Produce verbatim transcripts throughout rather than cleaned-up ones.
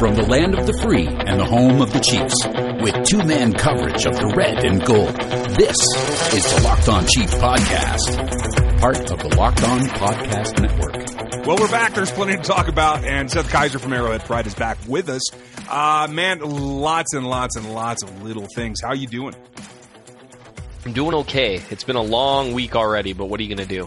From the land of the free and the home of the Chiefs, with two-man coverage of the red and gold, this is the Locked On Chiefs Podcast. Part of the Locked On Podcast Network. Well, we're back. There's plenty to talk about, and Seth Kaiser from Arrowhead Pride is back with us. Uh, man, lots and lots and lots of little things. How are you doing? I'm doing okay. It's been a long week already, but what are you going to do?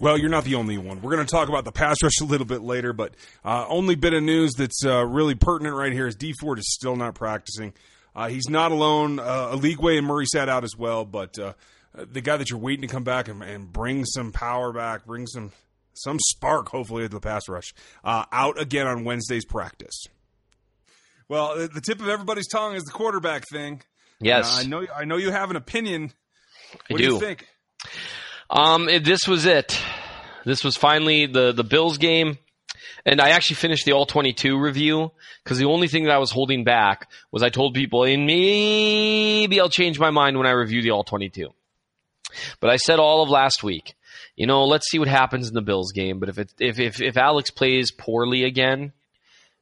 Well, you're not the only one. We're going to talk about the pass rush a little bit later, but uh, only bit of news that's uh, really pertinent right here is D Ford is still not practicing. Uh, he's not alone. Uh, Oligwe and Murray sat out as well, but... Uh, The guy that you're waiting to come back and, and bring some power back, bring some some spark, hopefully, to the pass rush, uh, out again on Wednesday's practice. Well, the, the tip of everybody's tongue is the quarterback thing. Yes, uh, I know. I know you have an opinion. What I do. do you think? Um, it, this was it. This was finally the the Bills game. And I actually finished the all twenty-two review because the only thing that I was holding back was I told people, and maybe I'll change my mind when I review the all twenty-two. But I said all of last week, you know, let's see what happens in the Bills game. But if it, if, if if Alex plays poorly again,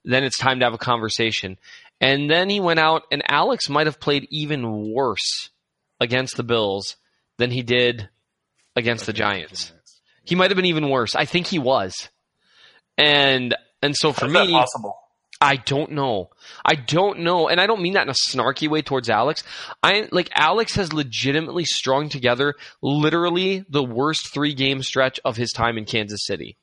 then it's time to have a conversation. And then he went out, and Alex might have played even worse against the Bills than he did against the Giants. He might have been even worse. I think he was. And and so for me, how's that possible? I don't know. I don't know. And I don't mean that in a snarky way towards Alex. I like Alex has legitimately strung together literally the worst three game stretch of his time in Kansas City.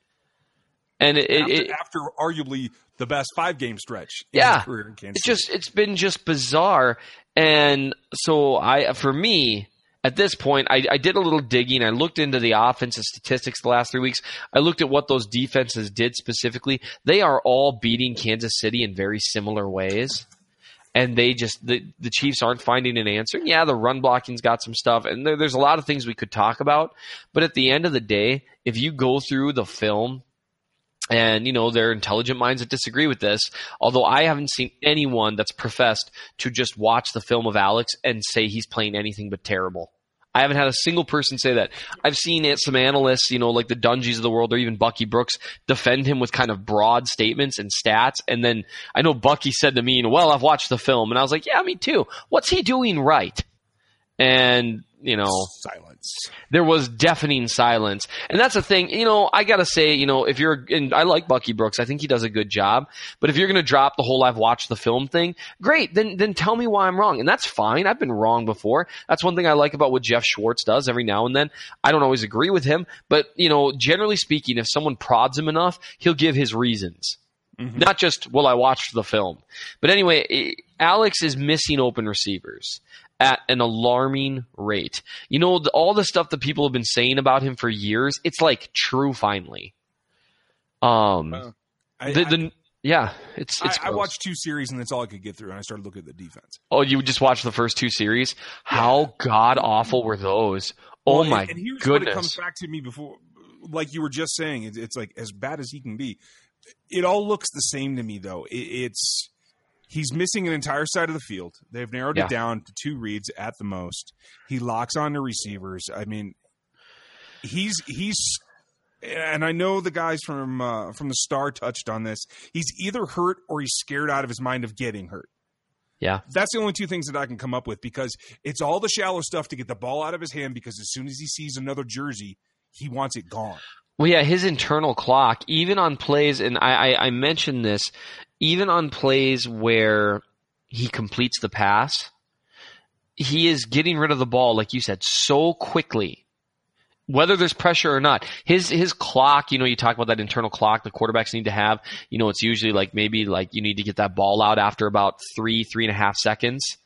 And it, after, it, after arguably the best five game stretch in yeah, his career in Kansas City. It's just it's been just bizarre. And so I for me at this point, I, I did a little digging. I looked into the offensive statistics the last three weeks. I looked at what those defenses did specifically. They are all beating Kansas City in very similar ways. And they just the, the Chiefs aren't finding an answer. Yeah, the run blocking's got some stuff. And there, there's a lot of things we could talk about. But at the end of the day, if you go through the film, and, you know, there are intelligent minds that disagree with this, although I haven't seen anyone that's professed to just watch the film of Alex and say he's playing anything but terrible. I haven't had a single person say that. I've seen it, some analysts, you know, like the Dungies of the world or even Bucky Brooks defend him with kind of broad statements and stats. And then I know Bucky said to me, you know, well, I've watched the film. And I was like, yeah, me too. What's he doing right? And... You know, silence. There was deafening silence. And that's the thing. You know, I got to say, you know, if you're, and I like Bucky Brooks, I think he does a good job. But if you're going to drop the whole I've watched the film thing, great. Then, then tell me why I'm wrong. And that's fine. I've been wrong before. That's one thing I like about what Jeff Schwartz does every now and then. I don't always agree with him. But, you know, generally speaking, if someone prods him enough, he'll give his reasons. Mm-hmm. Not just, well, I watched the film. But anyway, Alex is missing open receivers at an alarming rate. You know, the, all the stuff that people have been saying about him for years, it's like true finally. Um, uh, I, the, the, I, yeah, it's, it's I, I watched two series and that's all I could get through. And I started looking at the defense. Oh, you just watched the first two series? Yeah. How God awful were those? Oh well, my and, and here's goodness. What it comes back to me before, like you were just saying, it, it's like as bad as he can be. It all looks the same to me though. It, it's, He's missing an entire side of the field. They've narrowed yeah. it down to two reads at the most. He locks on to receivers. I mean, he's he's, and I know the guys from uh, from the Star touched on this. He's either hurt or he's scared out of his mind of getting hurt. Yeah, that's the only two things that I can come up with because it's all the shallow stuff to get the ball out of his hand. Because as soon as he sees another jersey, he wants it gone. Well, yeah, his internal clock, even on plays, and I, I, I mentioned this. Even on plays where he completes the pass, he is getting rid of the ball, like you said, so quickly, whether there's pressure or not. His his clock, you know, you talk about that internal clock the quarterbacks need to have. You know, it's usually like maybe like you need to get that ball out after about three, three and a half seconds,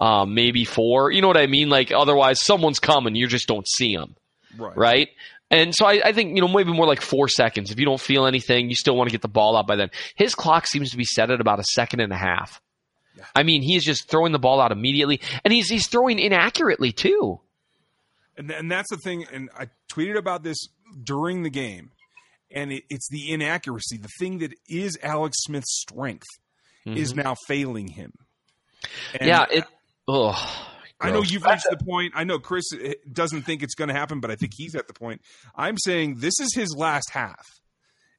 um, maybe four. You know what I mean? Like otherwise someone's coming, you just don't see them, right? right? And so I, I think, you know, maybe more like four seconds. If you don't feel anything, you still want to get the ball out by then. His clock seems to be set at about a second and a half. I mean, he is just throwing the ball out immediately, and he's he's throwing inaccurately too. And and that's the thing. And I tweeted about this during the game, and it, it's the inaccuracy, the thing that is Alex Smith's strength, mm-hmm. is now failing him. And yeah. It, oh, I know you've reached the point. I know Chris doesn't think it's going to happen, but I think he's at the point. I'm saying this is his last half.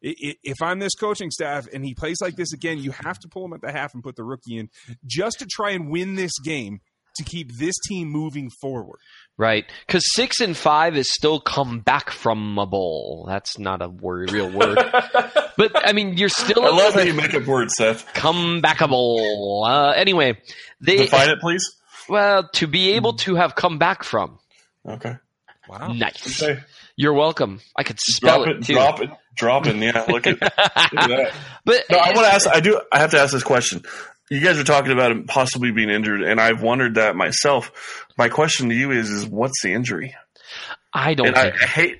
If I'm this coaching staff and he plays like this again, you have to pull him at the half and put the rookie in just to try and win this game to keep this team moving forward. Right. Because six and five is still come back from a bowl. That's not a word, real word. But, I mean, you're still... I love how you make up words, Seth. Come back a bowl. Uh, anyway. They, Define it, please. Well, to be able to have come back from. Okay. Wow. Nice. Okay. You're welcome. I could spell it, it too. Drop it. Dropping, yeah. Look at, look at that. But no, I want to ask. I do. I have to ask this question. You guys are talking about him possibly being injured, and I've wondered that myself. My question to you is: Is what's the injury? I don't. And think I, I hate.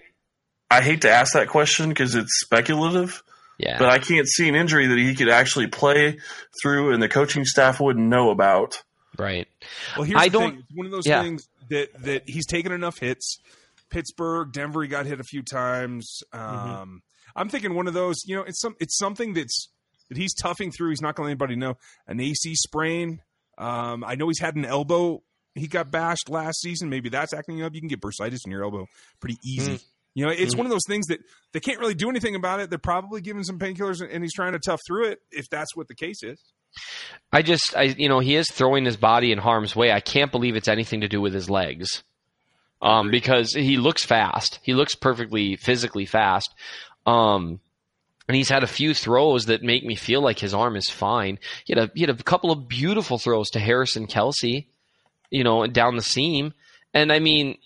I hate to ask that question because it's speculative. Yeah. But I can't see an injury that he could actually play through, and the coaching staff wouldn't know about. Right. Well, here's I the don't, thing. It's one of those yeah. things that that he's taken enough hits. Pittsburgh, Denver, he got hit a few times. Um, mm-hmm. I'm thinking one of those, you know, it's some, it's something that's that he's toughing through. He's not going to let anybody know. An A C sprain. Um, I know he's had an elbow. He got bashed last season. Maybe that's acting up. You can get bursitis in your elbow pretty easy. Mm. You know, it's mm. one of those things that they can't really do anything about it. They're probably giving some painkillers, and he's trying to tough through it if that's what the case is. I just, I you know, he is throwing his body in harm's way. I can't believe it's anything to do with his legs um, because he looks fast. He looks perfectly physically fast. Um, and he's had a few throws that make me feel like his arm is fine. He had a, he had a couple of beautiful throws to Harrison Kelce, you know, down the seam. And I mean,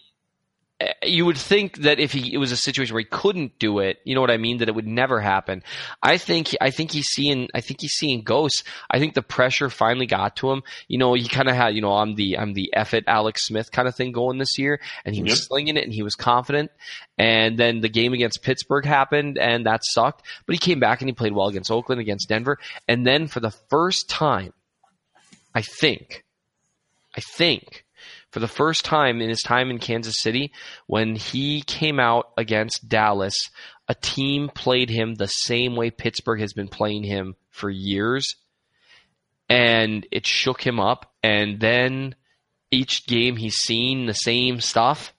you would think that if he, it was a situation where he couldn't do it, you know what I mean? That it would never happen. I think, I think he's seeing, I think he's seeing ghosts. I think the pressure finally got to him. You know, he kind of had, you know, I'm the, I'm the F it Alex Smith kind of thing going this year, and he was yep. slinging it and he was confident. And then the game against Pittsburgh happened and that sucked, but he came back and he played well against Oakland, against Denver. And then for the first time, I think, I think, for the first time in his time in Kansas City, when he came out against Dallas, a team played him the same way Pittsburgh has been playing him for years, and it shook him up. And then each game he's seen the same stuff,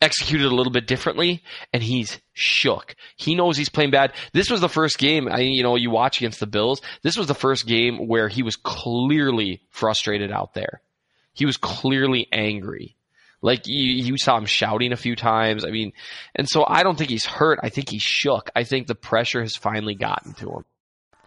executed a little bit differently, and he's shook. He knows he's playing bad. This was the first game, I, you know, you watch against the Bills, this was the first game where he was clearly frustrated out there. He was clearly angry. Like, you, you saw him shouting a few times. I mean, and so I don't think he's hurt. I think he's shook. I think the pressure has finally gotten to him.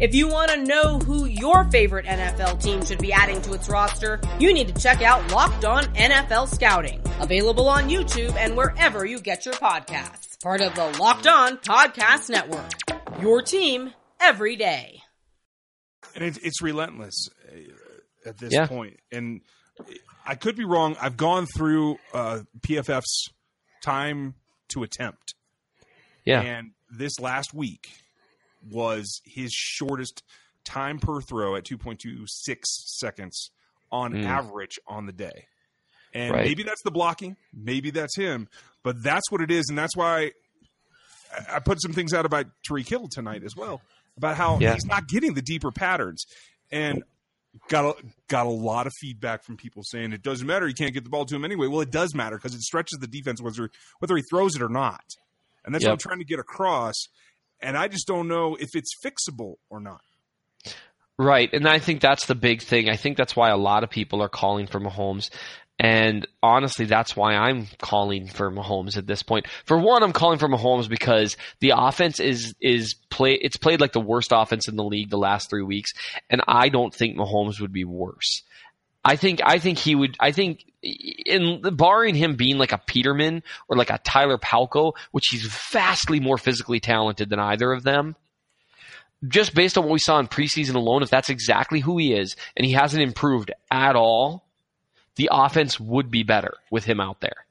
If you want to know who your favorite N F L team should be adding to its roster, you need to check out Locked On N F L Scouting, available on YouTube and wherever you get your podcasts. Part of the Locked On Podcast Network, your team every day. And it's, it's relentless at this yeah. point. And I could be wrong. I've gone through uh, P F F's time to attempt. Yeah. And this last week was his shortest time per throw at two point two six seconds on mm. average on the day. And right. maybe that's the blocking. Maybe that's him. But that's what it is. And that's why I put some things out about Tyreek Hill tonight as well, about how yeah. he's not getting the deeper patterns, and got a, got a lot of feedback from people saying it doesn't matter. You can't get the ball to him anyway. Well, it does matter because it stretches the defense whether, whether he throws it or not. And that's yep. what I'm trying to get across. And I just don't know if it's fixable or not. Right. And I think that's the big thing. I think that's why a lot of people are calling for Mahomes. And honestly, that's why I'm calling for Mahomes at this point. For one, I'm calling for Mahomes because the offense is is play. It's played like the worst offense in the league the last three weeks, and I don't think Mahomes would be worse. I think I think he would – I think in barring him being like a Peterman or like a Tyler Palco, which he's vastly more physically talented than either of them, just based on what we saw in preseason alone, if that's exactly who he is and he hasn't improved at all, the offense would be better with him out there,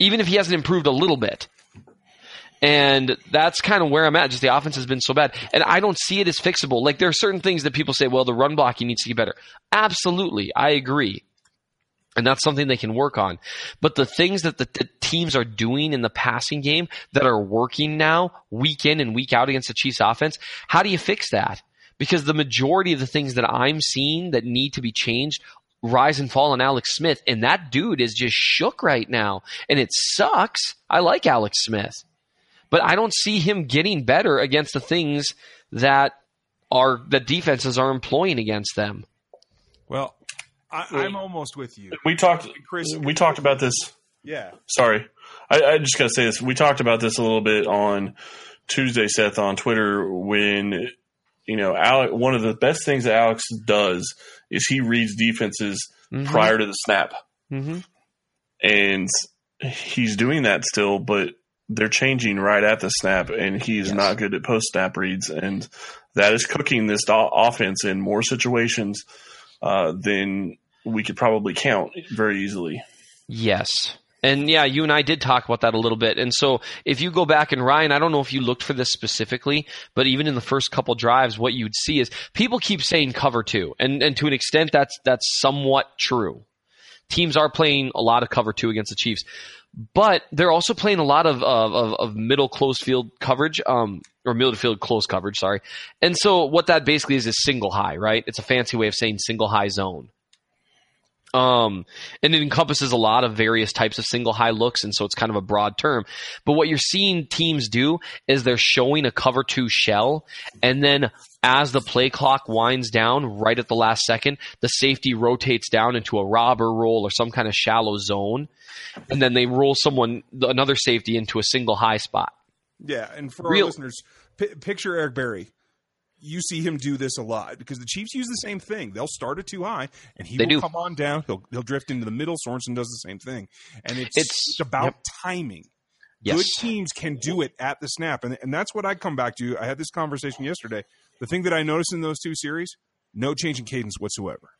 even if he hasn't improved a little bit. And that's kind of where I'm at. Just the offense has been so bad. And I don't see it as fixable. Like, there are certain things that people say, well, the run blocking needs to get better. Absolutely. I agree. And that's something they can work on. But the things that the, the teams are doing in the passing game that are working now, week in and week out against the Chiefs offense, how do you fix that? Because the majority of the things that I'm seeing that need to be changed rise and fall on Alex Smith. And that dude is just shook right now. And it sucks. I like Alex Smith. But I don't see him getting better against the things that are that defenses are employing against them. Well, I, I'm almost with you. We talked, Chris. We talked about this. Yeah. Sorry, I, I just got to say this. We talked about this a little bit on Tuesday, Seth, on Twitter. When you know, Alec, one of the best things that Alex does is he reads defenses mm-hmm. prior to the snap, mm-hmm. and he's doing that still, but they're changing right at the snap, and he's yes. not good at post-snap reads. And that is cooking this offense in more situations uh, than we could probably count very easily. Yes. And, yeah, you and I did talk about that a little bit. And so if you go back, and Ryan, I don't know if you looked for this specifically, but even in the first couple drives, what you'd see is people keep saying cover two. And, and to an extent, that's that's somewhat true. Teams are playing a lot of cover two against the Chiefs. But they're also playing a lot of of, of middle close field coverage, um, or middle field close coverage, sorry. And so what that basically is is single high, right? It's a fancy way of saying single high zone. Um, and it encompasses a lot of various types of single high looks, and so it's kind of a broad term. But what you're seeing teams do is they're showing a cover two shell, and then as the play clock winds down right at the last second, the safety rotates down into a robber roll or some kind of shallow zone, and then they roll someone, another safety, into a single high spot. Yeah, and for Real- our listeners, p- picture Eric Berry. You see him do this a lot because the Chiefs use the same thing. They'll start it too high, and he they will do. come on down. He'll he'll drift into the middle. Sorensen does the same thing, and it's, it's, it's about yep. timing. Yes. Good teams can do it at the snap, and and that's what I come back to. I had this conversation yesterday. The thing that I noticed in those two series, no change in cadence whatsoever.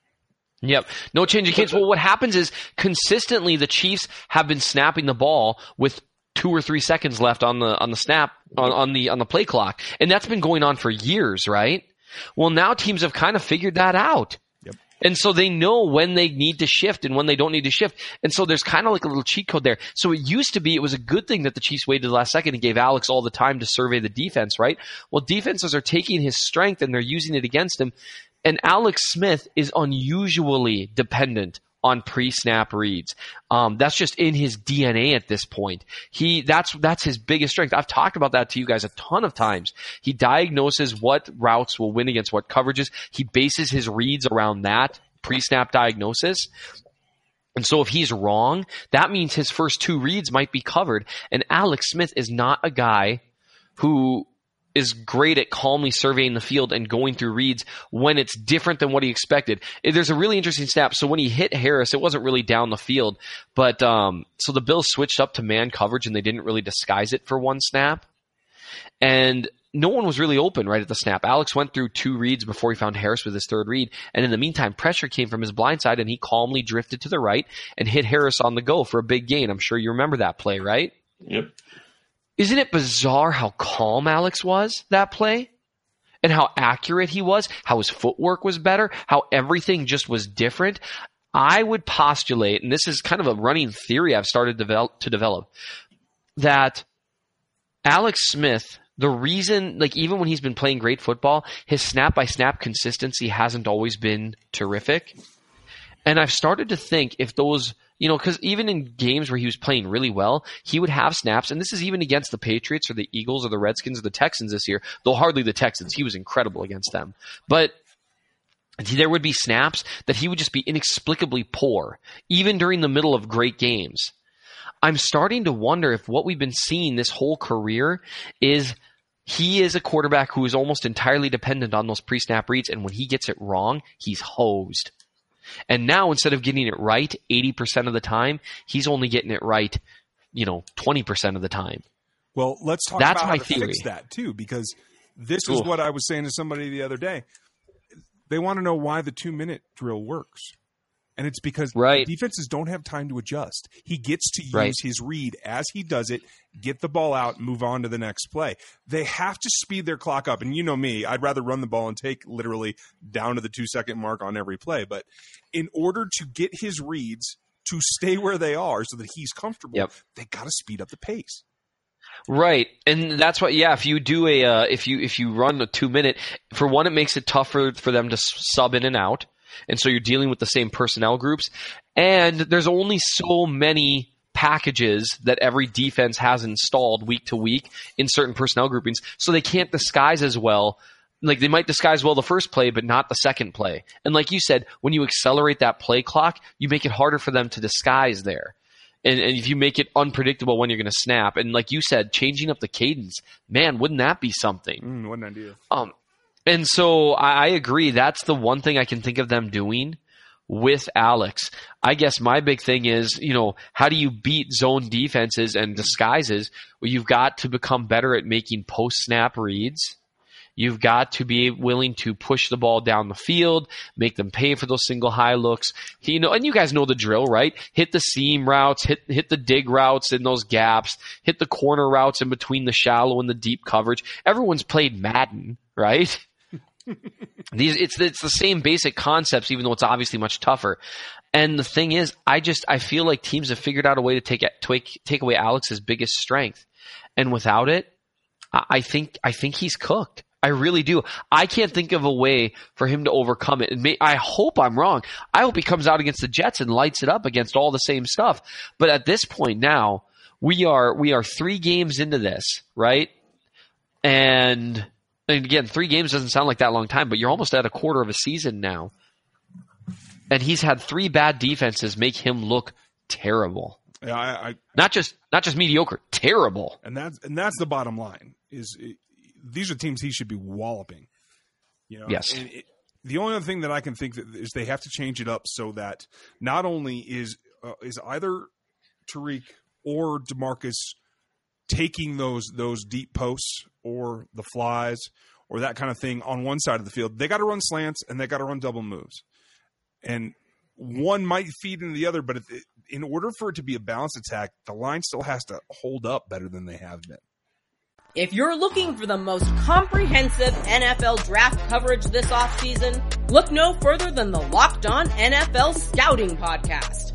Yep. No change in cadence. Well, what happens is consistently the Chiefs have been snapping the ball with two or three seconds left on the on the snap on, on the on the play clock. And that's been going on for years, right? Well, now teams have kind of figured that out. Yep. And so they know when they need to shift and when they don't need to shift. And so there's kind of like a little cheat code there. So it used to be it was a good thing that the Chiefs waited the last second and gave Alex all the time to survey the defense, right? Well, defenses are taking his strength and they're using it against him. And Alex Smith is unusually dependent on pre-snap reads. Um, that's just in his D N A at this point. He that's that's his biggest strength. I've talked about that to you guys a ton of times. He diagnoses what routes will win against what coverages. He bases his reads around that pre-snap diagnosis. And so if he's wrong, that means his first two reads might be covered. And Alex Smith is not a guy who is great at calmly surveying the field and going through reads when it's different than what he expected. There's a really interesting snap. So when he hit Harris, it wasn't really down the field, but um, so the Bills switched up to man coverage and they didn't really disguise it for one snap. And no one was really open right at the snap. Alex went through two reads before he found Harris with his third read. And in the meantime, pressure came from his blind side and he calmly drifted to the right and hit Harris on the go for a big gain. I'm sure you remember that play, right? Yep. Isn't it bizarre how calm Alex was that play and how accurate he was, how his footwork was better, how everything just was different? I would postulate, and this is kind of a running theory I've started develop, to develop, that Alex Smith, the reason, like even when he's been playing great football, his snap-by-snap consistency hasn't always been terrific. And I've started to think if those – you know, because even in games where he was playing really well, he would have snaps. And this is even against the Patriots or the Eagles or the Redskins or the Texans this year, though hardly the Texans. He was incredible against them. But there would be snaps that he would just be inexplicably poor, even during the middle of great games. I'm starting to wonder if what we've been seeing this whole career is he is a quarterback who is almost entirely dependent on those pre-snap reads. And when he gets it wrong, he's hosed. And now instead of getting it right eighty percent of the time, he's only getting it right, you know, twenty percent of the time. Well, let's talk That's about my how to theory. fix that too, because this cool. is what I was saying to somebody the other day. They want to know why the two-minute drill works. And it's because right. defenses don't have time to adjust. He gets to use right. his read as he does it, get the ball out, move on to the next play. They have to speed their clock up. And you know me, I'd rather run the ball and take literally down to the two-second mark on every play. But in order to get his reads to stay where they are so that he's comfortable, yep. they got to speed up the pace. Right, and that's what. Yeah, if you do a uh, if you if you run a two minute, for one, it makes it tougher for them to sub in and out, and so you're dealing with the same personnel groups. And there's only so many packages that every defense has installed week to week in certain personnel groupings, so they can't disguise as well. Like they might disguise well the first play, but not the second play. And like you said, when you accelerate that play clock, you make it harder for them to disguise there. And, and if you make it unpredictable when you're going to snap, and like you said, changing up the cadence, man, wouldn't that be something? Mm, what an idea. Um, and so I, I agree. That's the one thing I can think of them doing with Alex. I guess my big thing is, you know, how do you beat zone defenses and disguises? Well, you've got to become better at making post-snap reads. You've got to be willing to push the ball down the field, make them pay for those single high looks. You know, and you guys know the drill, right? Hit the seam routes, hit hit the dig routes in those gaps, hit the corner routes in between the shallow and the deep coverage. Everyone's played Madden, right? These it's it's the same basic concepts, even though it's obviously much tougher. And the thing is, I just I feel like teams have figured out a way to take take, take away Alex's biggest strength, and without it, I, I think I think he's cooked. I really do. I can't think of a way for him to overcome it. And may, I hope I'm wrong. I hope he comes out against the Jets and lights it up against all the same stuff. But at this point now, we are we are three games into this, right? And, and again, three games doesn't sound like that long time, but you're almost at a quarter of a season now. And he's had three bad defenses make him look terrible. Yeah, I, I, not just not just mediocre, terrible. And that's and that's the bottom line is. It, These are teams he should be walloping. You know? Yes. And it, the only other thing that I can think that is they have to change it up so that not only is uh, is either Tyreek or DeMarcus taking those those deep posts or the flies or that kind of thing on one side of the field, they got to run slants and they got to run double moves. And one might feed into the other, but if it, in order for it to be a balanced attack, the line still has to hold up better than they have been. If you're looking for the most comprehensive N F L draft coverage this offseason, look no further than the Locked On N F L Scouting Podcast.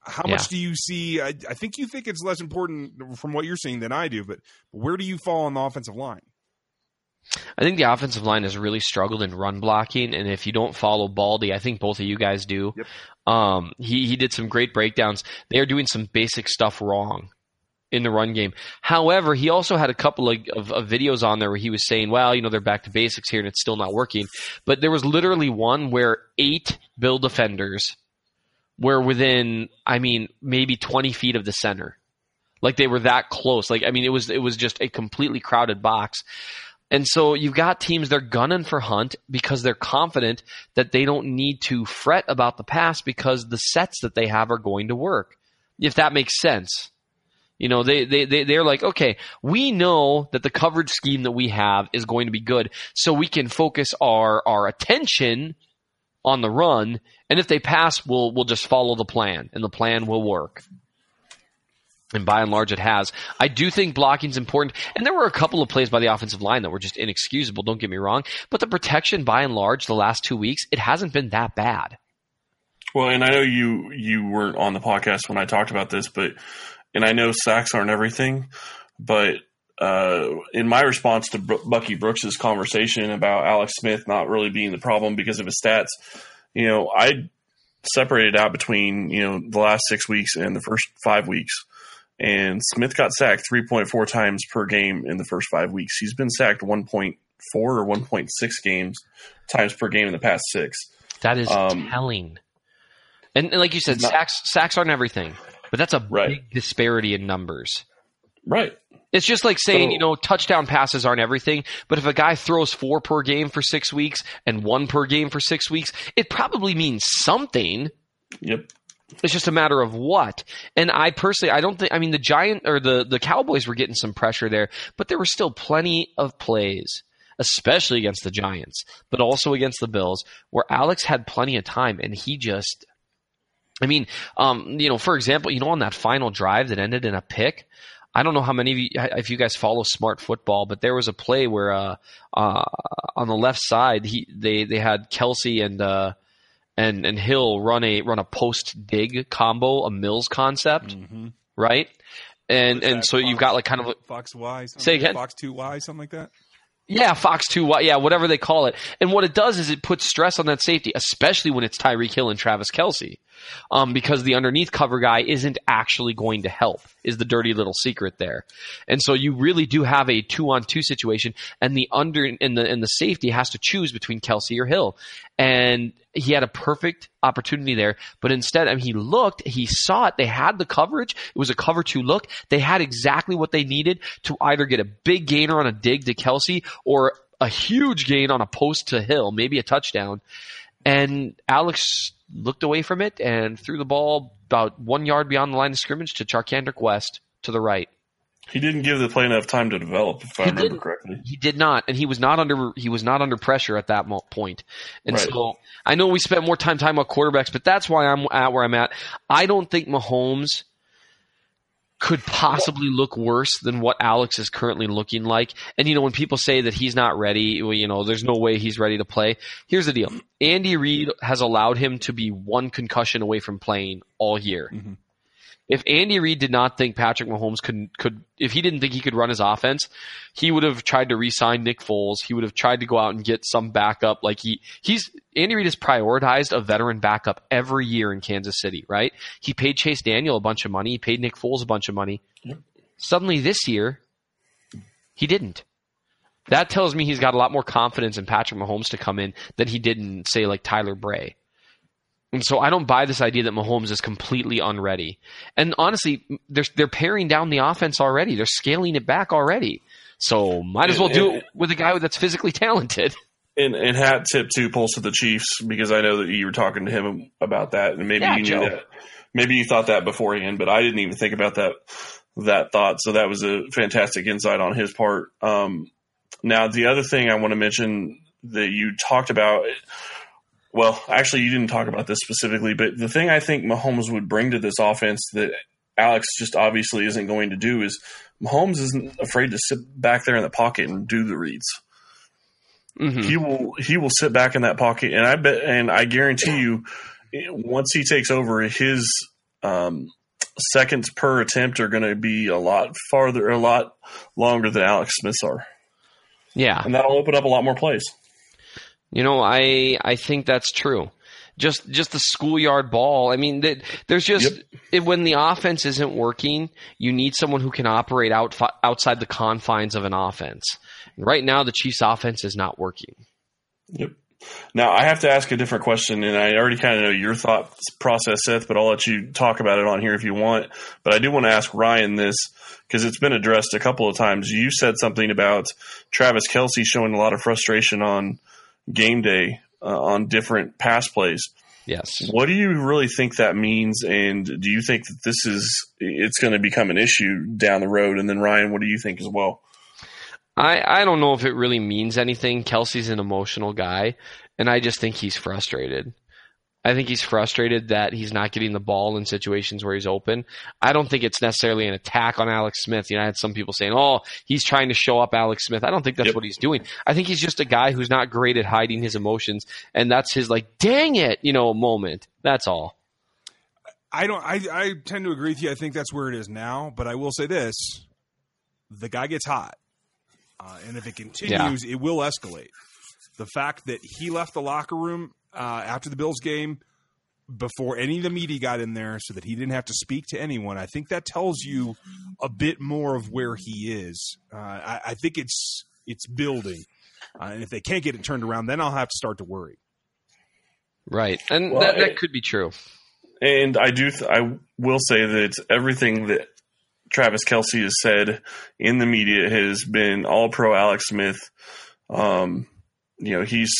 How yeah. much do you see? I, I think you think it's less important from what you're seeing than I do, but where do you fall on the offensive line? I think the offensive line has really struggled in run blocking, and if you don't follow Baldy, I think both of you guys do. Yep. Um, he he did some great breakdowns. They are doing some basic stuff wrong in the run game. However, he also had a couple of, of, of videos on there where he was saying, well, you know, they're back to basics here and it's still not working. But there was literally one where eight Bill defenders were within, I mean, maybe twenty feet of the center. Like they were that close. Like, I mean, it was it was just a completely crowded box. And so you've got teams, they're gunning for Hunt because they're confident that they don't need to fret about the pass because the sets that they have are going to work, if that makes sense. You know, they, they, they, they're like, okay, we know that the coverage scheme that we have is going to be good, so we can focus our, our attention on the run, and if they pass, we'll, we'll just follow the plan, and the plan will work. And by and large, it has. I do think blocking's important. And there were a couple of plays by the offensive line that were just inexcusable, don't get me wrong. But the protection, by and large, the last two weeks, it hasn't been that bad. Well, and I know you you weren't on the podcast when I talked about this, but and I know sacks aren't everything, but uh, in my response to B- Bucky Brooks' conversation about Alex Smith not really being the problem because of his stats, you know, I separated out between, you know, the last six weeks and the first five weeks. And Smith got sacked three point four times per game in the first five weeks. He's been sacked one point four or one point six games times per game in the past six. That is um, telling. And, and like you said, not, sacks sacks aren't everything, but that's a right. big disparity in numbers. Right. It's just like saying, so, you know, touchdown passes aren't everything, but if a guy throws four per game for six weeks and one per game for six weeks, it probably means something. Yep. It's just a matter of what. And I personally, I don't think, I mean, the Giant or the, the Cowboys were getting some pressure there, but there were still plenty of plays, especially against the Giants, but also against the Bills, where Alex had plenty of time and he just, I mean, um, you know, for example, you know, on that final drive that ended in a pick, I don't know how many of you, if you guys follow Smart Football, but there was a play where uh, uh, on the left side, he they, they had Kelce and, uh, and and Hill run a run a post dig combo, a Mills concept, mm-hmm. right? And and so Fox, you've got like kind of a, Fox Y, say again, Fox two Y, something like that. Yeah, Fox two Y, yeah, whatever they call it. And what it does is it puts stress on that safety, especially when it's Tyreek Hill and Travis Kelce. Um, because the underneath cover guy isn't actually going to help is the dirty little secret there. And so you really do have a two on two situation, and the under and the and the safety has to choose between Kelce or Hill. And he had a perfect opportunity there, but instead, I mean, he looked, he saw it, they had the coverage, it was a cover two look, they had exactly what they needed to either get a big gainer on a dig to Kelce or a huge gain on a post to Hill, maybe a touchdown. And Alex looked away from it and threw the ball about one yard beyond the line of scrimmage to Charkandrick West to the right. He didn't give the play enough time to develop, if I remember correctly. He did not, and he was not under he was not under pressure at that point. And right. so I know we spent more time talking about quarterbacks, but that's why I'm at where I'm at. I don't think Mahomes could possibly look worse than what Alex is currently looking like. And, you know, when people say that he's not ready, well, you know, there's no way he's ready to play. Here's the deal. Andy Reid has allowed him to be one concussion away from playing all year. Mm-hmm. If Andy Reid did not think Patrick Mahomes could, could, if he didn't think he could run his offense, he would have tried to re-sign Nick Foles. He would have tried to go out and get some backup. Like he, he's, Andy Reid has prioritized a veteran backup every year in Kansas City, right? He paid Chase Daniel a bunch of money. He paid Nick Foles a bunch of money. Yep. Suddenly this year, he didn't. That tells me he's got a lot more confidence in Patrick Mahomes to come in than he did in, say, like Tyler Bray. And so I don't buy this idea that Mahomes is completely unready. And honestly, they're they're paring down the offense already. They're scaling it back already. So might as well and, do and, it with a guy that's physically talented. And, and hat tip to Pulse of the Chiefs, because I know that you were talking to him about that, and maybe yeah, you knew Joe. that. Maybe you thought that beforehand, but I didn't even think about that that thought. So that was a fantastic insight on his part. Um, now the other thing I want to mention that you talked about. Well, actually, you didn't talk about this specifically, but the thing I think Mahomes would bring to this offense that Alex just obviously isn't going to do is Mahomes isn't afraid to sit back there in the pocket and do the reads. Mm-hmm. He will he will sit back in that pocket, and I bet and I guarantee you, once he takes over, his um, seconds per attempt are going to be a lot farther, a lot longer than Alex Smith's are. Yeah, and that'll open up a lot more plays. You know, I I think that's true. Just just the schoolyard ball. I mean, that, there's just yep. it, when the offense isn't working, you need someone who can operate out outside the confines of an offense. And right now, the Chiefs' offense is not working. Yep. Now, I have to ask a different question, and I already kind of know your thought process, Seth, but I'll let you talk about it on here if you want. But I do want to ask Ryan this, because it's been addressed a couple of times. You said something about Travis Kelce showing a lot of frustration on game day uh, on different pass plays. Yes. What do you really think that means? And do you think that this is, it's going to become an issue down the road? And then Ryan, what do you think as well? I, I don't know if it really means anything. Kelce's an emotional guy, and I just think he's frustrated. I think he's frustrated that he's not getting the ball in situations where he's open. I don't think it's necessarily an attack on Alex Smith. You know, I had some people saying, oh, he's trying to show up Alex Smith. I don't think that's yep. what he's doing. I think he's just a guy who's not great at hiding his emotions, and that's his like, dang it, you know, moment. That's all. I don't. I, I tend to agree with you. I think that's where it is now, but I will say this. The guy gets hot, uh, and if it continues, yeah. it will escalate. The fact that he left the locker room – Uh, after the Bills game, before any of the media got in there so that he didn't have to speak to anyone. I think that tells you a bit more of where he is. Uh, I, I think it's it's building. Uh, and if they can't get it turned around, then I'll have to start to worry. Right. And well, that, that it, could be true. And I do. Th- I will say that everything that Travis Kelce has said in the media has been all pro Alex Smith. Um, you know, he's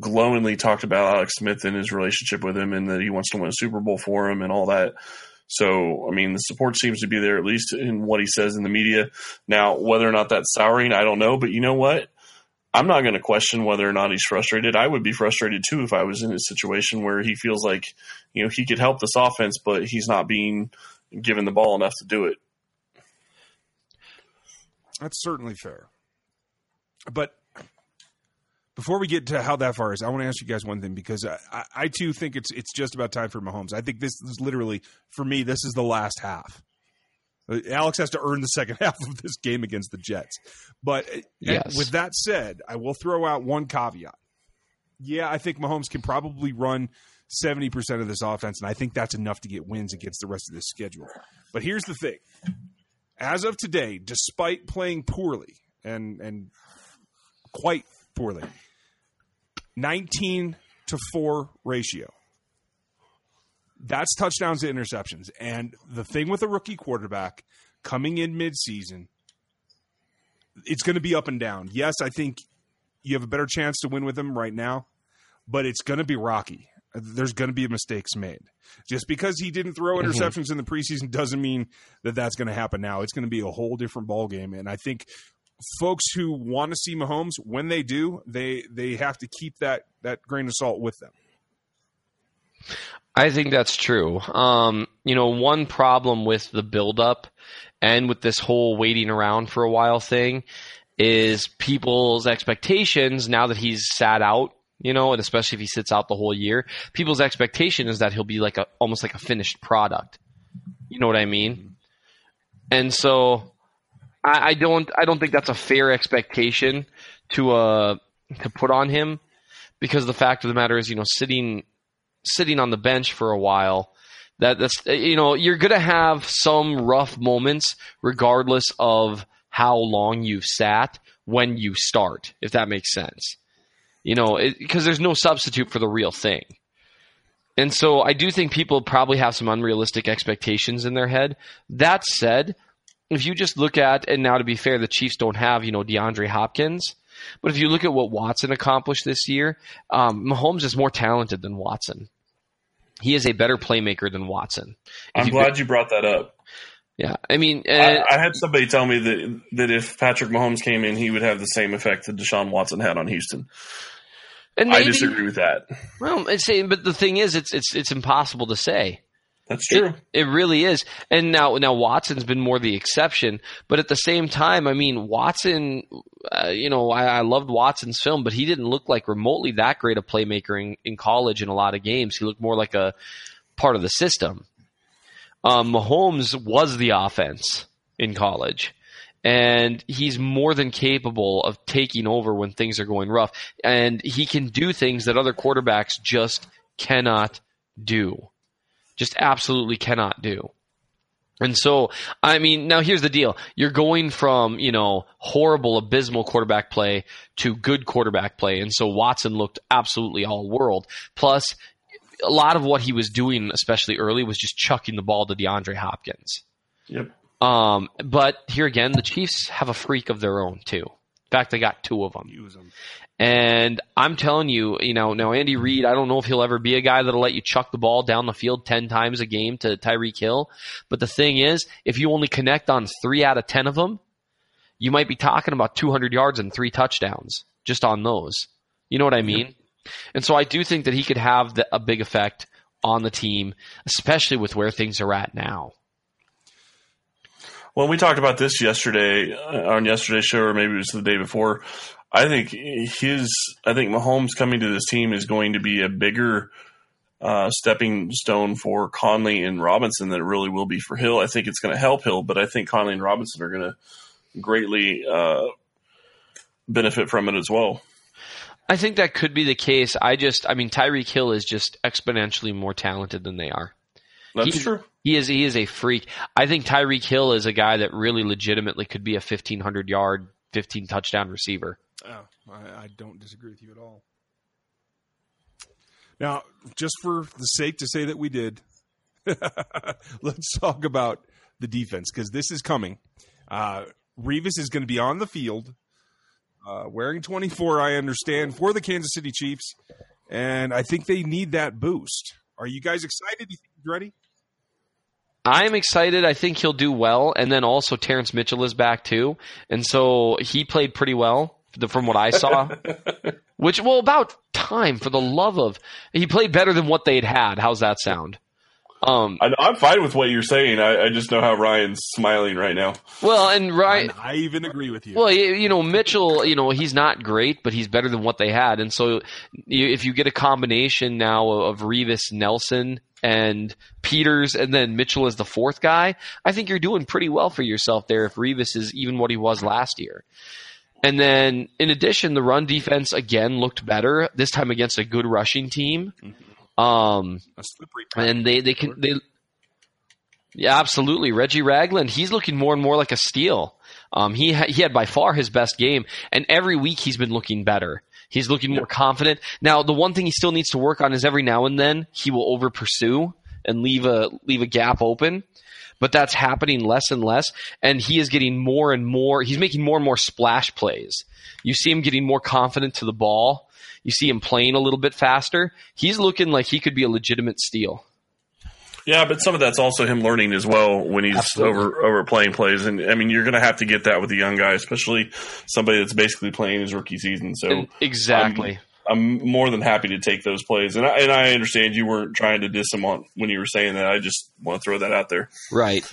glowingly talked about Alex Smith and his relationship with him and that he wants to win a Super Bowl for him and all that. So, I mean, the support seems to be there, at least in what he says in the media. Now, whether or not that's souring, I don't know. But you know what? I'm not going to question whether or not he's frustrated. I would be frustrated too if I was in a situation where he feels like, you know, he could help this offense, but he's not being given the ball enough to do it. That's certainly fair. But before we get to how that far is, I want to ask you guys one thing, because I, I, I too think it's it's just about time for Mahomes. I think this is literally, for me, this is the last half. Alex has to earn the second half of this game against the Jets. But yes. With that said, I will throw out one caveat. Yeah, I think Mahomes can probably run seventy percent of this offense, and I think that's enough to get wins against the rest of this schedule. But here's the thing. As of today, despite playing poorly, and and quite poorly, nineteen to four ratio. That's touchdowns to interceptions. And the thing with a rookie quarterback coming in midseason, it's going to be up and down. Yes, I think you have a better chance to win with him right now, but it's going to be rocky. There's going to be mistakes made. Just because he didn't throw interceptions mm-hmm. in the preseason doesn't mean that that's going to happen now. It's going to be a whole different ballgame. And I think folks who want to see Mahomes, when they do, they they have to keep that, that grain of salt with them. I think that's true. Um, you know, one problem with the buildup and with this whole waiting around for a while thing is people's expectations now that he's sat out, you know, and especially if he sits out the whole year, people's expectation is that he'll be like a almost like a finished product. You know what I mean? And so I, I don't I don't think that's a fair expectation to uh to put on him, because the fact of the matter is, you know, sitting sitting on the bench for a while, that that's, you know, you're going to have some rough moments regardless of how long you've sat when you start, if that makes sense, you know, because there's no substitute for the real thing. And so I do think people probably have some unrealistic expectations in their head. That said, if you just look at, and now to be fair, the Chiefs don't have, you know, DeAndre Hopkins, but if you look at what Watson accomplished this year, um, Mahomes is more talented than Watson. He is a better playmaker than Watson. If I'm you glad could, you brought that up. Yeah, I mean, uh, I, I had somebody tell me that that if Patrick Mahomes came in, he would have the same effect that Deshaun Watson had on Houston. And maybe, I disagree with that. Well, it's saying, but the thing is, it's it's it's impossible to say. That's true. It, it really is. And now, now Watson's been more the exception, but at the same time, I mean, Watson, uh, you know, I, I loved Watson's film, but he didn't look like remotely that great a playmaker in, in college in a lot of games. He looked more like a part of the system. Um, Mahomes was the offense in college, and he's more than capable of taking over when things are going rough, and he can do things that other quarterbacks just cannot do. Just absolutely cannot do. And so, I mean, now here's the deal. You're going from, you know, horrible, abysmal quarterback play to good quarterback play. And so Watson looked absolutely all world. Plus, a lot of what he was doing, especially early, was just chucking the ball to DeAndre Hopkins. Yep. Um, but here again, the Chiefs have a freak of their own, too. In fact, they got two of them. Use them. And I'm telling you, you know, now Andy Reid, I don't know if he'll ever be a guy that'll let you chuck the ball down the field ten times a game to Tyreek Hill. But the thing is, if you only connect on three out of ten of them, you might be talking about two hundred yards and three touchdowns just on those. You know what I mean? Yeah. And so I do think that he could have the, a big effect on the team, especially with where things are at now. Well, we talked about this yesterday on yesterday's show, or maybe it was the day before. I think his, I think Mahomes coming to this team is going to be a bigger uh, stepping stone for Conley and Robinson than it really will be for Hill. I think it's going to help Hill, but I think Conley and Robinson are going to greatly uh, benefit from it as well. I think that could be the case. I just, I mean, Tyreek Hill is just exponentially more talented than they are. That's he, true. He is, he is a freak. I think Tyreek Hill is a guy that really legitimately could be a fifteen hundred yard, fifteen touchdown receiver. Oh, I, I don't disagree with you at all. Now, just for the sake to say that we did, let's talk about the defense because this is coming. Uh, Revis is going to be on the field uh, wearing twenty-four, I understand, for the Kansas City Chiefs, and I think they need that boost. Are you guys excited? Do you think he's ready? I'm excited. I think he'll do well, and then also Terrence Mitchell is back too, and so he played pretty well. From what I saw, which, well, about time for the love of, he played better than what they'd had. How's that sound? Um, I, I'm fine with what you're saying. I, I just know how Ryan's smiling right now. Well, and Ryan, and I even agree with you. Well, you, you know, Mitchell, you know, he's not great, but he's better than what they had. And so you, if you get a combination now of Revis, Nelson, and Peters, and then Mitchell is the fourth guy, I think you're doing pretty well for yourself there if Revis is even what he was last year. And then, in addition, the run defense, again, looked better, this time against a good rushing team. Um, a slippery path. And they, they can – they, yeah, absolutely. Reggie Ragland, he's looking more and more like a steal. Um, he ha- he had by far his best game, and every week he's been looking better. He's looking more confident. Now, the one thing he still needs to work on is every now and then he will over-pursue and leave a leave a gap open. But that's happening less and less, and he is getting more and more – he's making more and more splash plays. You see him getting more confident to the ball. You see him playing a little bit faster. He's looking like he could be a legitimate steal. Yeah, but some of that's also him learning as well when he's Absolutely. over over playing plays. And, I mean, you're going to have to get that with a young guy, especially somebody that's basically playing his rookie season. So and Exactly. Um, I'm more than happy to take those plays. And I, and I understand you weren't trying to diss him on when you were saying that. I just want to throw that out there. Right.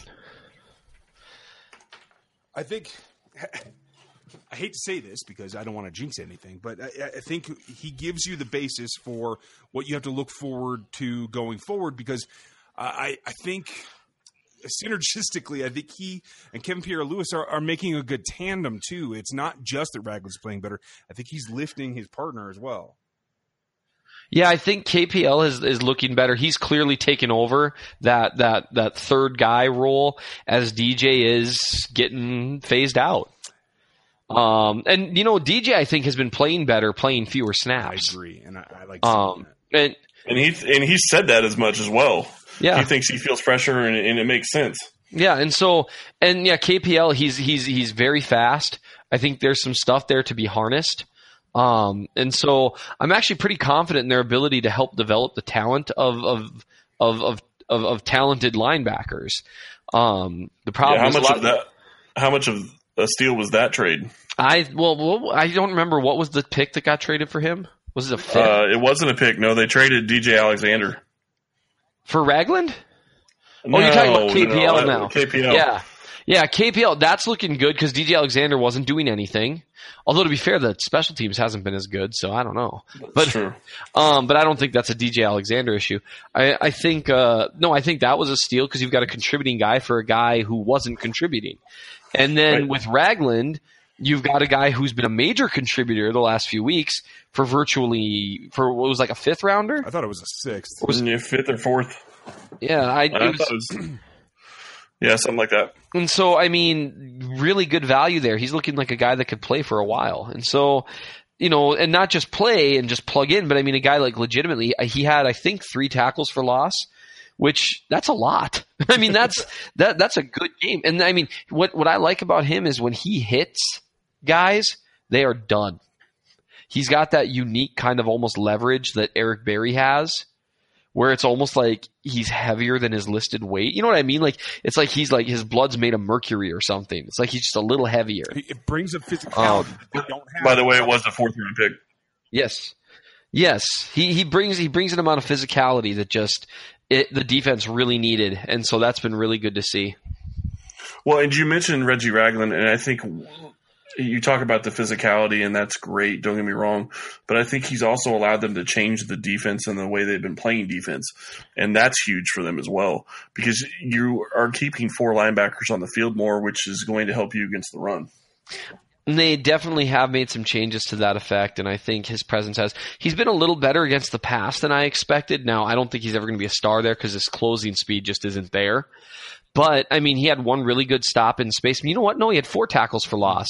I think – I hate to say this because I don't want to jinx anything, but I, I think he gives you the basis for what you have to look forward to going forward because I, I think synergistically I think he and Kevin Pierre-Louis are, are making a good tandem too. It's not just that Ragland's playing better. I think he's lifting his partner as well. Yeah, I think K P L is, is looking better. He's clearly taken over that, that, that third guy role as D J is getting phased out. Um, and, you know, D J, I think, has been playing better, playing fewer snaps. I agree, and I, I like um, that. And, and, he, and he said that as much as well. Yeah. He thinks he feels pressure, and, and it makes sense. Yeah, and so – and, yeah, K P L, he's he's he's very fast. I think there's some stuff there to be harnessed. Um, and so I'm actually pretty confident in their ability to help develop the talent of of of of, of, of talented linebackers. Um, the problem yeah, how is much of that – how much of a steal was that trade? I Well, I don't remember. What was the pick that got traded for him? Was it a pick? Uh, it wasn't a pick. No, they traded D J Alexander. For Ragland? No, oh, you're talking about K P L no, now. K P L. Yeah. Yeah, K P L, that's looking good because D J Alexander wasn't doing anything. Although, to be fair, the special teams hasn't been as good, so I don't know. That's but, true. Um, but I don't think that's a D J Alexander issue. I, I think uh, – no, I think that was a steal because you've got a contributing guy for a guy who wasn't contributing. And then right. with Ragland, you've got a guy who's been a major contributor the last few weeks for virtually – for what was like a fifth rounder? I thought it was a sixth. It was it fifth or fourth? Yeah, I, I it was, thought it was – yeah, something like that. And so, I mean, really good value there. He's looking like a guy that could play for a while. And so, you know, and not just play and just plug in, but I mean, a guy like legitimately, he had, I think, three tackles for loss, which that's a lot. I mean, that's that that's a good game. And I mean, what what I like about him is when he hits guys, they are done. He's got that unique kind of almost leverage that Eric Berry has, where it's almost like he's heavier than his listed weight. You know what I mean? Like it's like he's like his blood's made of mercury or something. It's like he's just a little heavier. It brings a physicality. Um, they don't have by the way, it was the fourth round pick. Yes, yes. He he brings he brings an amount of physicality that just it, the defense really needed, and so that's been really good to see. Well, and you mentioned Reggie Ragland, and I think you talk about the physicality, and that's great. Don't get me wrong. But I think he's also allowed them to change the defense and the way they've been playing defense. And that's huge for them as well because you are keeping four linebackers on the field more, which is going to help you against the run. They definitely have made some changes to that effect, and I think his presence has. He's been a little better against the pass than I expected. Now, I don't think he's ever going to be a star there because his closing speed just isn't there. But, I mean, he had one really good stop in space. You know what? No, he had four tackles for loss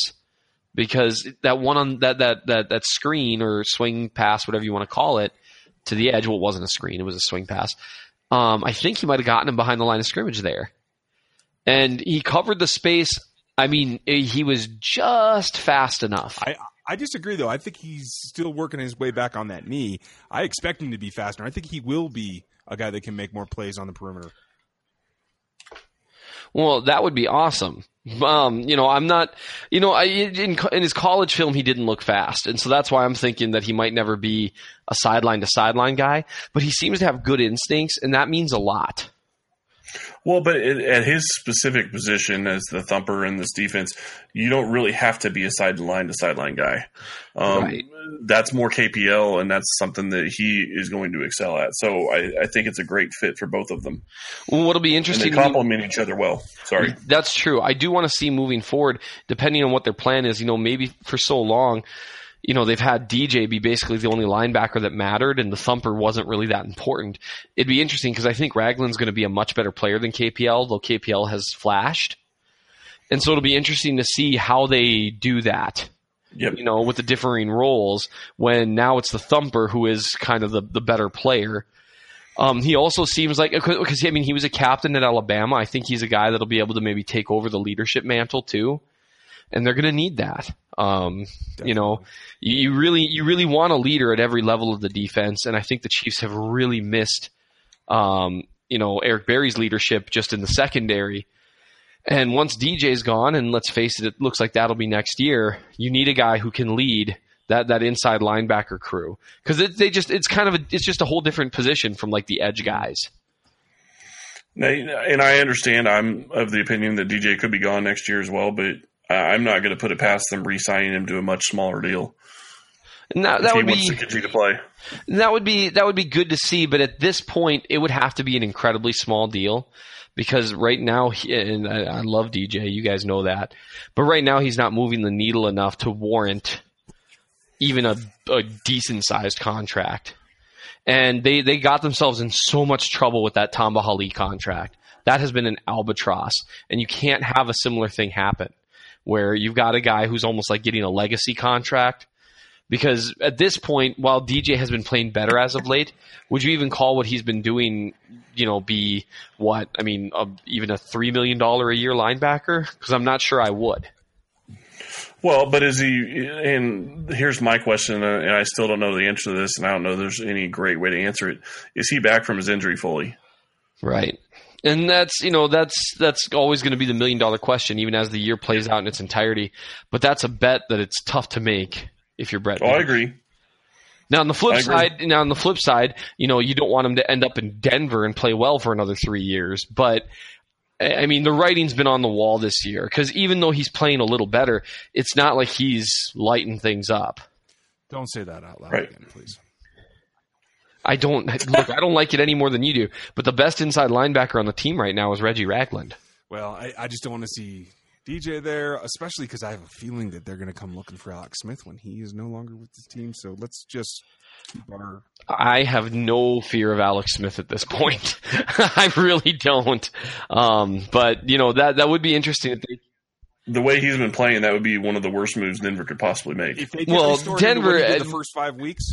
because that one on that that that, that screen or swing pass, whatever you want to call it, to the edge. Well, it wasn't a screen. It was a swing pass. Um, I think he might have gotten him behind the line of scrimmage there. And he covered the space. I mean, he was just fast enough. I, I disagree, though. I think he's still working his way back on that knee. I expect him to be faster. I think he will be a guy that can make more plays on the perimeter. Well, that would be awesome. Um, you know, I'm not – you know, I, in, in his college film, he didn't look fast. And so that's why I'm thinking that he might never be a sideline-to-sideline guy. But he seems to have good instincts, and that means a lot. Well, but at his specific position as the thumper in this defense, you don't really have to be a sideline to sideline guy. Um, right. That's more K P L, and that's something that he is going to excel at. So I, I think it's a great fit for both of them. Well, what'll be interesting, and they complement each other well. Sorry, that's true. I do want to see moving forward, depending on what their plan is. You know, maybe for so long, you know, they've had D J be basically the only linebacker that mattered, and the thumper wasn't really that important. It'd be interesting because I think Ragland's going to be a much better player than K P L, though K P L has flashed. And so it'll be interesting to see how they do that, yep. You know, with the differing roles when now it's the thumper who is kind of the, the better player. Um, he also seems like – because, I mean, he was a captain at Alabama. I think he's a guy that'll be able to maybe take over the leadership mantle too. And they're going to need that. Um, you know, you really you really want a leader at every level of the defense. And I think the Chiefs have really missed, um, you know, Eric Berry's leadership just in the secondary. And once D J's gone, and let's face it, it looks like that'll be next year, you need a guy who can lead that that inside linebacker crew. Because they just it's kind of a, it's just a whole different position from like the edge guys. Now, and I understand I'm of the opinion that D J could be gone next year as well, but I'm not going to put it past them re-signing him to a much smaller deal. Now, that would be to continue to play. That would be that would be good to see, but at this point, it would have to be an incredibly small deal because right now, and I love D J, you guys know that, but right now he's not moving the needle enough to warrant even a, a decent-sized contract. And they, they got themselves in so much trouble with that Tamba Hali contract. That has been an albatross, and you can't have a similar thing happen, where you've got a guy who's almost like getting a legacy contract. Because at this point, while D J has been playing better as of late, would you even call what he's been doing, you know, be what? I mean, a, even a three million dollars a year linebacker? Because I'm not sure I would. Well, but is he, and here's my question, and I still don't know the answer to this, and I don't know there's any great way to answer it. Is he back from his injury fully? Right. And that's, you know, that's that's always going to be the million dollar question, even as the year plays out in its entirety. But that's a bet that it's tough to make if you're Brett. Oh, I agree. Now on the flip side, now on the flip side, you know, you don't want him to end up in Denver and play well for another three years. But I mean, the writing's been on the wall this year because even though he's playing a little better, it's not like he's lighting things up. Don't say that out loud right. again, please. I don't look. I don't like it any more than you do. But the best inside linebacker on the team right now is Reggie Ragland. Well, I, I just don't want to see D J there, especially because I have a feeling that they're going to come looking for Alex Smith when he is no longer with the team. So let's just keep our. I have no fear of Alex Smith at this point. I really don't. Um, but you know that that would be interesting if they. The way he's been playing, that would be one of the worst moves Denver could possibly make. If they well, Denver in the first five weeks.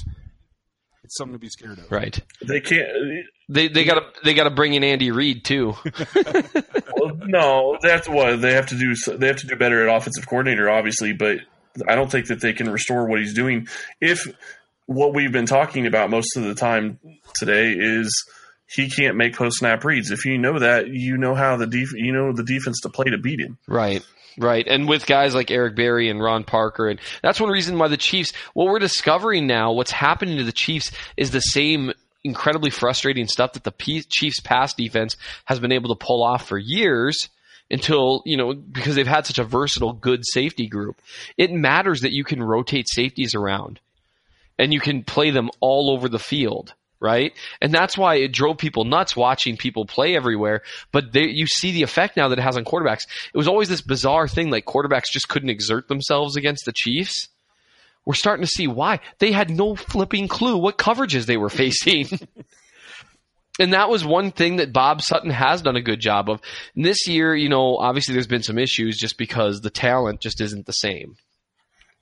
It's something to be scared of, right? They can't. They they gotta they gotta bring in Andy Reid too. Well, no, that's what they have to do. They have to do better at offensive coordinator, obviously. But I don't think that they can restore what he's doing. If what we've been talking about most of the time today is he can't make post snap reads. If you know that, you know how the def- you know the defense to play to beat him, right? Right, and with guys like Eric Berry and Ron Parker, and that's one reason why the Chiefs, what we're discovering now, what's happening to the Chiefs is the same incredibly frustrating stuff that the P- Chiefs' pass defense has been able to pull off for years until, you know, because they've had such a versatile, good safety group. It matters that you can rotate safeties around and you can play them all over the field. right? And that's why it drove people nuts watching people play everywhere. But they, you see the effect now that it has on quarterbacks. It was always this bizarre thing, like quarterbacks just couldn't exert themselves against the Chiefs. We're starting to see why. They had no flipping clue what coverages they were facing. And that was one thing that Bob Sutton has done a good job of. And this year, you know, obviously there's been some issues just because the talent just isn't the same.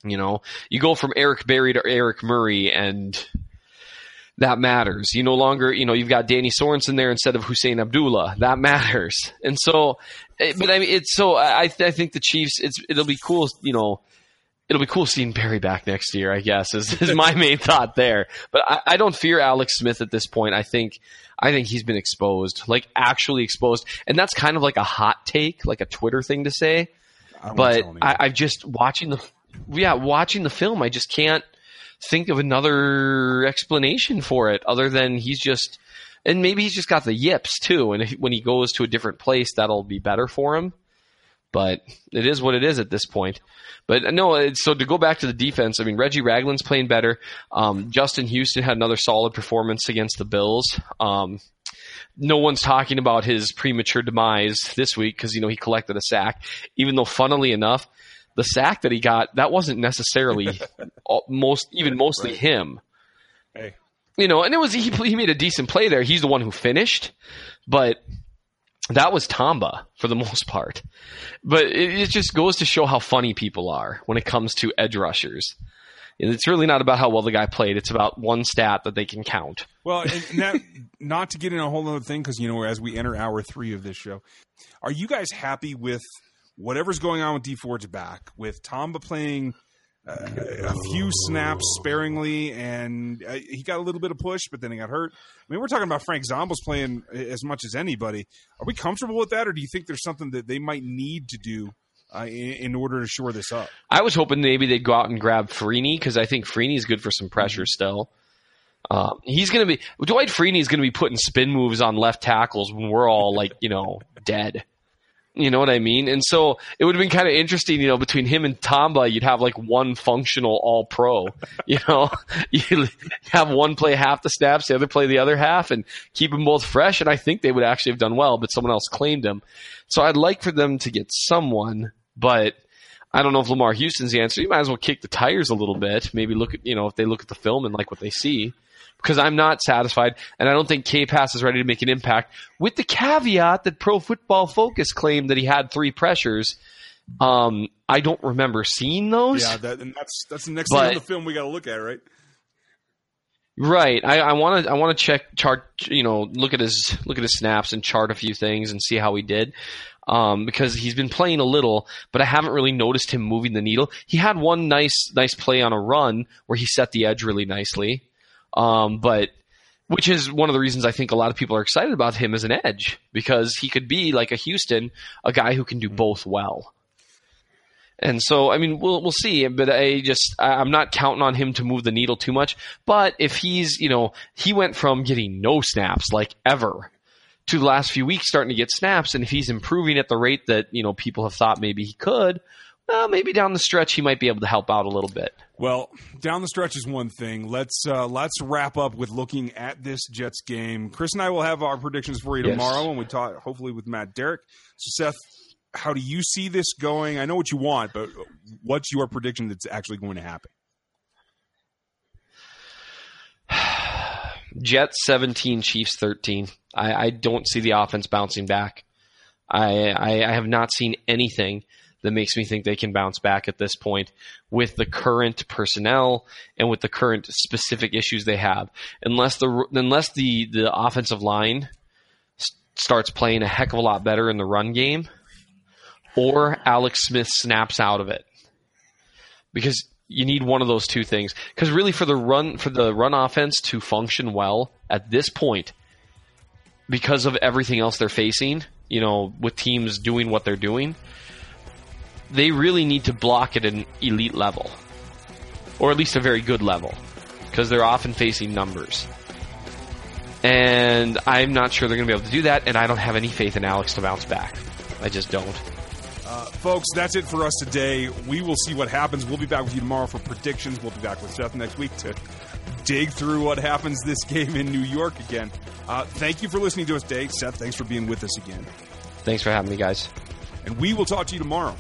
You know, you go from Eric Berry to Eric Murray, and that matters. You no longer, you know, you've got Danny Sorensen there instead of Hussein Abdullah. That matters. And so, but I mean, it's so I th- I think the Chiefs, it's it'll be cool, you know. It'll be cool seeing Berry back next year, I guess, is, is my main thought there. But I, I don't fear Alex Smith at this point. I think I think he's been exposed, like actually exposed. And that's kind of like a hot take, like a Twitter thing to say. I but I, I just watching the yeah, watching the film, I just can't think of another explanation for it other than he's just – and maybe he's just got the yips too. And if, when he goes to a different place, that'll be better for him. But it is what it is at this point. But no, it's, so to go back to the defense, I mean, Reggie Ragland's playing better. Um, Justin Houston had another solid performance against the Bills. Um, no one's talking about his premature demise this week because, you know, he collected a sack, even though funnily enough, the sack that he got, that wasn't necessarily most, even mostly right. him. Hey. You know, and it was, he, he made a decent play there. He's the one who finished, but that was Tamba for the most part. But it, it just goes to show how funny people are when it comes to edge rushers. And it's really not about how well the guy played. It's about one stat that they can count. Well, and that, not to get in a whole other thing, because, you know, as we enter hour three of this show, are you guys happy with whatever's going on with D Ford's back, with Tamba playing uh, a few snaps sparingly, and uh, he got a little bit of push, but then he got hurt? I mean, we're talking about Frank Zombles playing as much as anybody. Are we comfortable with that, or do you think there's something that they might need to do uh, in, in order to shore this up? I was hoping maybe they'd go out and grab Freeney, because I think Freeney's good for some pressure still. Uh, he's going to be – Dwight Freeney's going to be putting spin moves on left tackles when we're all, like, you know, dead. You know what I mean? And so it would have been kind of interesting, you know, between him and Tamba, you'd have like one functional all-pro, you know, you have one play half the snaps, the other play the other half, and keep them both fresh. And I think they would actually have done well, but someone else claimed him. So I'd like for them to get someone, but I don't know if Lamar Houston's the answer. You might as well kick the tires a little bit. Maybe look at, you know, if they look at the film and like what they see, because I'm not satisfied, and I don't think K-Pass is ready to make an impact, with the caveat that Pro Football Focus claimed that he had three pressures. Um, I don't remember seeing those. Yeah, that, and that's that's the next but, thing on the film we got to look at, right? Right. I want to I want to check chart. You know, look at his look at his snaps and chart a few things and see how he did, um, because he's been playing a little, but I haven't really noticed him moving the needle. He had one nice nice play on a run where he set the edge really nicely. Um, but which is one of the reasons I think a lot of people are excited about him as an edge, because he could be like a Houston, a guy who can do both well. And so, I mean, we'll, we'll see, but I just, I'm not counting on him to move the needle too much. But if he's, you know, he went from getting no snaps like ever to the last few weeks starting to get snaps. And if he's improving at the rate that, you know, people have thought maybe he could, well, maybe down the stretch he might be able to help out a little bit. Well, down the stretch is one thing. Let's uh, let's wrap up with looking at this Jets game. Chris and I will have our predictions for you yes. tomorrow, and we talk hopefully with Matt Derrick. So, Seth, how do you see this going? I know what you want, but what's your prediction that's actually going to happen? Jets seventeen, Chiefs thirteen. I, I don't see the offense bouncing back. I I, I have not seen anything that makes me think they can bounce back at this point with the current personnel and with the current specific issues they have. Unless the unless the, the offensive line st- starts playing a heck of a lot better in the run game, or Alex Smith snaps out of it. Because you need one of those two things. Because really for the run for the run offense to function well at this point, because of everything else they're facing, you know, with teams doing what they're doing, they really need to block at an elite level, or at least a very good level, because they're often facing numbers. And I'm not sure they're going to be able to do that, and I don't have any faith in Alex to bounce back. I just don't. Uh, folks, that's it for us today. We will see what happens. We'll be back with you tomorrow for predictions. We'll be back with Seth next week to dig through what happens this game in New York again. Uh, thank you for listening to us today. Seth, thanks for being with us again. Thanks for having me, guys. And we will talk to you tomorrow.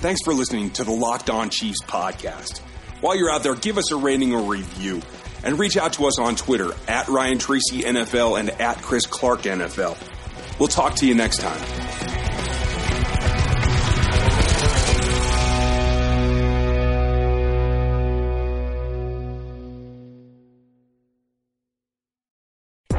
Thanks for listening to the Locked On Chiefs podcast. While you're out there, give us a rating or review. And reach out to us on Twitter, at Ryan Tracy N F L and at Chris Clark N F L. We'll talk to you next time.